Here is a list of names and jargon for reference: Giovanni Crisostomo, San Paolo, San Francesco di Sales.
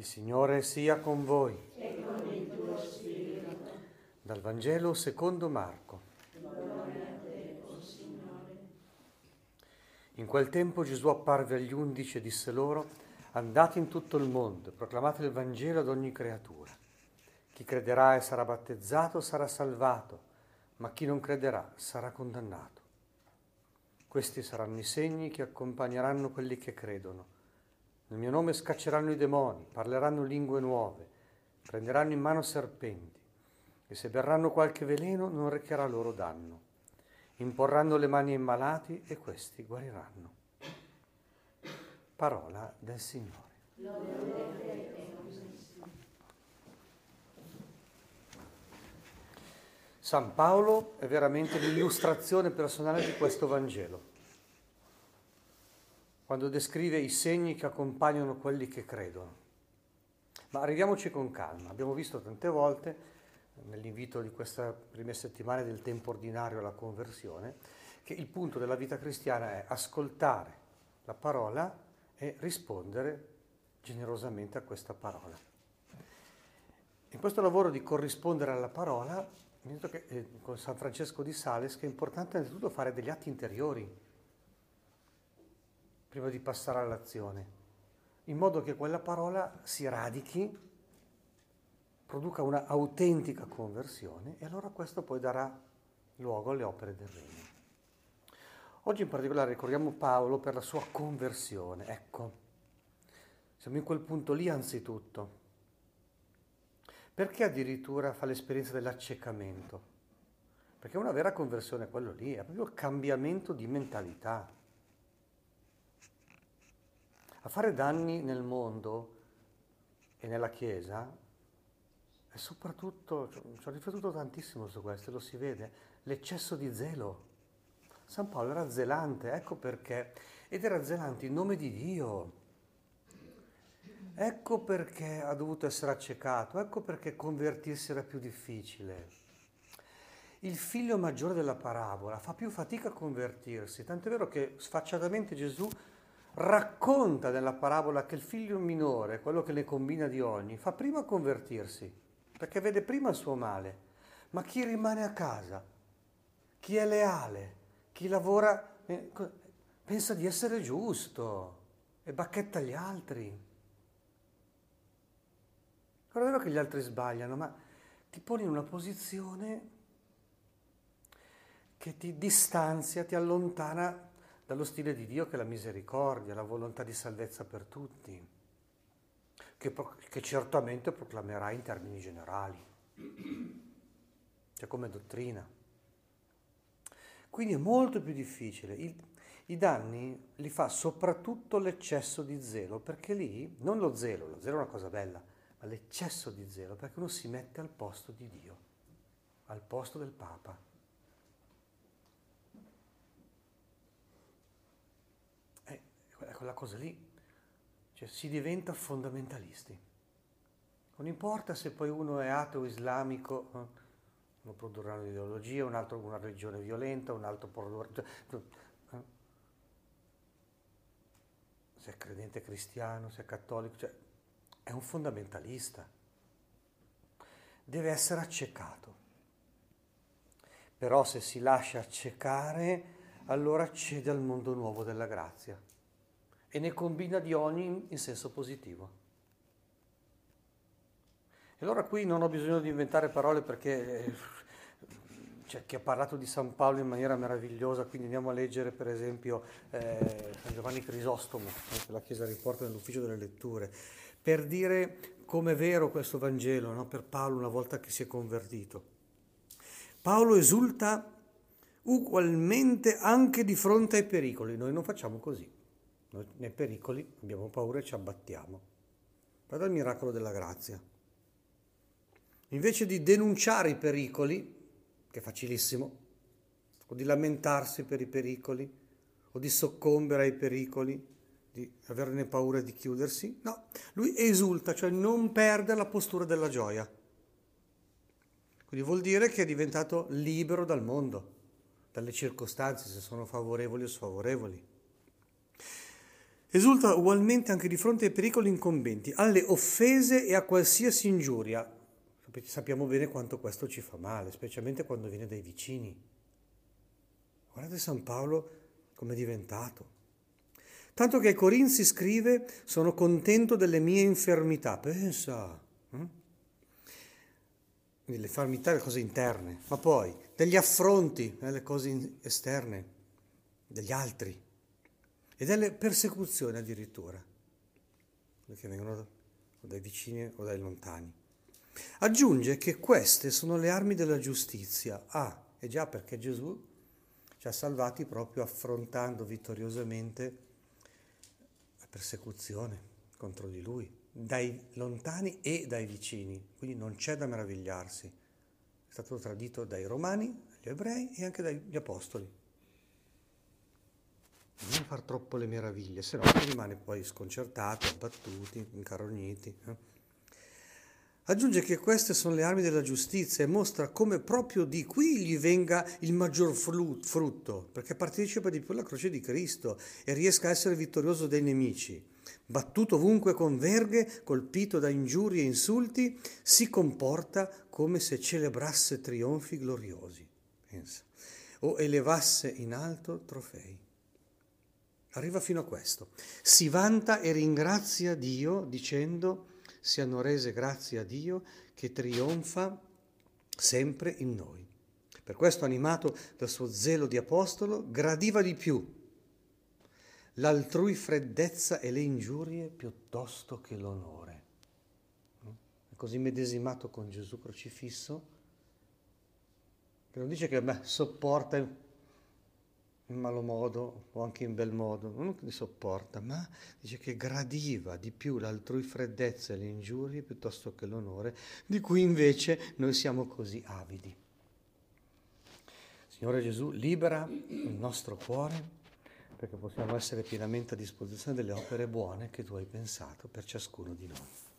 Il Signore sia con voi. E con il tuo spirito. Dal Vangelo secondo Marco. Gloria a te, o Signore. In quel tempo Gesù apparve agli 11 e disse loro: andate in tutto il mondo, proclamate il Vangelo ad ogni creatura. Chi crederà e sarà battezzato sarà salvato, ma chi non crederà sarà condannato. Questi saranno i segni che accompagneranno quelli che credono. Nel mio nome scacceranno i demoni, parleranno lingue nuove, prenderanno in mano serpenti, e se berranno qualche veleno non recherà loro danno. Imporranno le mani ai malati e questi guariranno. Parola del Signore. San Paolo è veramente l'illustrazione personale di questo Vangelo, quando descrive i segni che accompagnano quelli che credono. Ma arriviamoci con calma. Abbiamo visto tante volte, nell'invito di queste prime settimane del tempo ordinario alla conversione, che il punto della vita cristiana è ascoltare la parola e rispondere generosamente a questa parola. In questo lavoro di corrispondere alla parola, con San Francesco di Sales, che è importante innanzitutto fare degli atti interiori prima di passare all'azione, in modo che quella parola si radichi, produca una autentica conversione, e allora questo poi darà luogo alle opere del Regno. Oggi in particolare ricordiamo Paolo per la sua conversione. Ecco, siamo in quel punto lì anzitutto. Perché addirittura fa l'esperienza dell'accecamento? Perché una vera conversione è quello lì, è proprio il cambiamento di mentalità. A fare danni nel mondo e nella Chiesa è soprattutto, ci ho riflettuto tantissimo su questo, lo si vede, l'eccesso di zelo. San Paolo era zelante, ecco perché, ed era zelante in nome di Dio. Ecco perché ha dovuto essere accecato, ecco perché convertirsi era più difficile. Il figlio maggiore della parabola fa più fatica a convertirsi, tant'è vero che sfacciatamente Gesù racconta nella parabola che il figlio minore, quello che ne combina di ogni, fa prima a convertirsi, perché vede prima il suo male. Ma chi rimane a casa, chi è leale, chi lavora, pensa di essere giusto e bacchetta gli altri. Però è vero che gli altri sbagliano, ma ti poni in una posizione che ti distanzia, ti allontana dallo stile di Dio che è la misericordia, la volontà di salvezza per tutti, che certamente proclamerai in termini generali, cioè come dottrina. Quindi è molto più difficile. I danni li fa soprattutto l'eccesso di zelo, perché lì, non lo zelo è una cosa bella, all'eccesso di zelo, perché uno si mette al posto di Dio, al posto del Papa. Quella cosa lì, cioè, si diventa fondamentalisti. Non importa se poi uno è ateo o islamico, uno produrrà un'ideologia, un altro una religione violenta, un altro produrrà... Se è credente cristiano, se è cattolico... Cioè, è un fondamentalista, deve essere accecato. Però se si lascia accecare, allora accede al mondo nuovo della grazia e ne combina di ogni in senso positivo. E allora qui non ho bisogno di inventare parole, perché c'è chi ha parlato di San Paolo in maniera meravigliosa, quindi andiamo a leggere per esempio San Giovanni Crisostomo, che la Chiesa riporta nell'ufficio delle letture, per dire com'è vero questo Vangelo, no? Per Paolo una volta che si è convertito. Paolo esulta ugualmente anche di fronte ai pericoli. Noi non facciamo così. Noi nei pericoli abbiamo paura e ci abbattiamo. Guarda il miracolo della grazia. Invece di denunciare i pericoli, che è facilissimo, o di lamentarsi per i pericoli, o di soccombere ai pericoli, di averne paura, di chiudersi, no, lui esulta, cioè non perde la postura della gioia. Quindi vuol dire che è diventato libero dal mondo, dalle circostanze, se sono favorevoli o sfavorevoli. Esulta ugualmente anche di fronte ai pericoli incombenti, alle offese e a qualsiasi ingiuria. Sappiamo bene quanto questo ci fa male, specialmente quando viene dai vicini. Guardate San Paolo com'è diventato. Tanto che ai Corinzi scrive: sono contento delle mie infermità. Pensa! Quindi le infermità, le cose interne, ma poi degli affronti, le cose esterne, degli altri. E delle persecuzioni addirittura, che vengono o dai vicini o dai lontani. Aggiunge che queste sono le armi della giustizia. Ah, è già perché Gesù ci ha salvati proprio affrontando vittoriosamente la persecuzione contro di lui, dai lontani e dai vicini. Quindi non c'è da meravigliarsi. È stato tradito dai romani, dagli ebrei e anche dagli apostoli. Non far troppo le meraviglie, se no rimane poi sconcertato, abbattuti, incarogniti. Aggiunge che queste sono le armi della giustizia e mostra come proprio di qui gli venga il maggior frutto, perché partecipa di più alla croce di Cristo e riesca a essere vittorioso dai nemici. Battuto ovunque con verghe, colpito da ingiurie e insulti, si comporta come se celebrasse trionfi gloriosi, pensa, o elevasse in alto trofei. Arriva fino a questo. Si vanta e ringrazia Dio dicendo: siano rese grazie a Dio che trionfa sempre in noi. Per questo, animato dal suo zelo di apostolo, gradiva di più l'altrui freddezza e le ingiurie piuttosto che l'onore. È così medesimato con Gesù crocifisso che non dice che sopporta in malo modo o anche in bel modo, non li sopporta, ma dice che gradiva di più l'altrui freddezza e le ingiurie piuttosto che l'onore, di cui invece noi siamo così avidi. Signore Gesù, libera il nostro cuore perché possiamo essere pienamente a disposizione delle opere buone che Tu hai pensato per ciascuno di noi.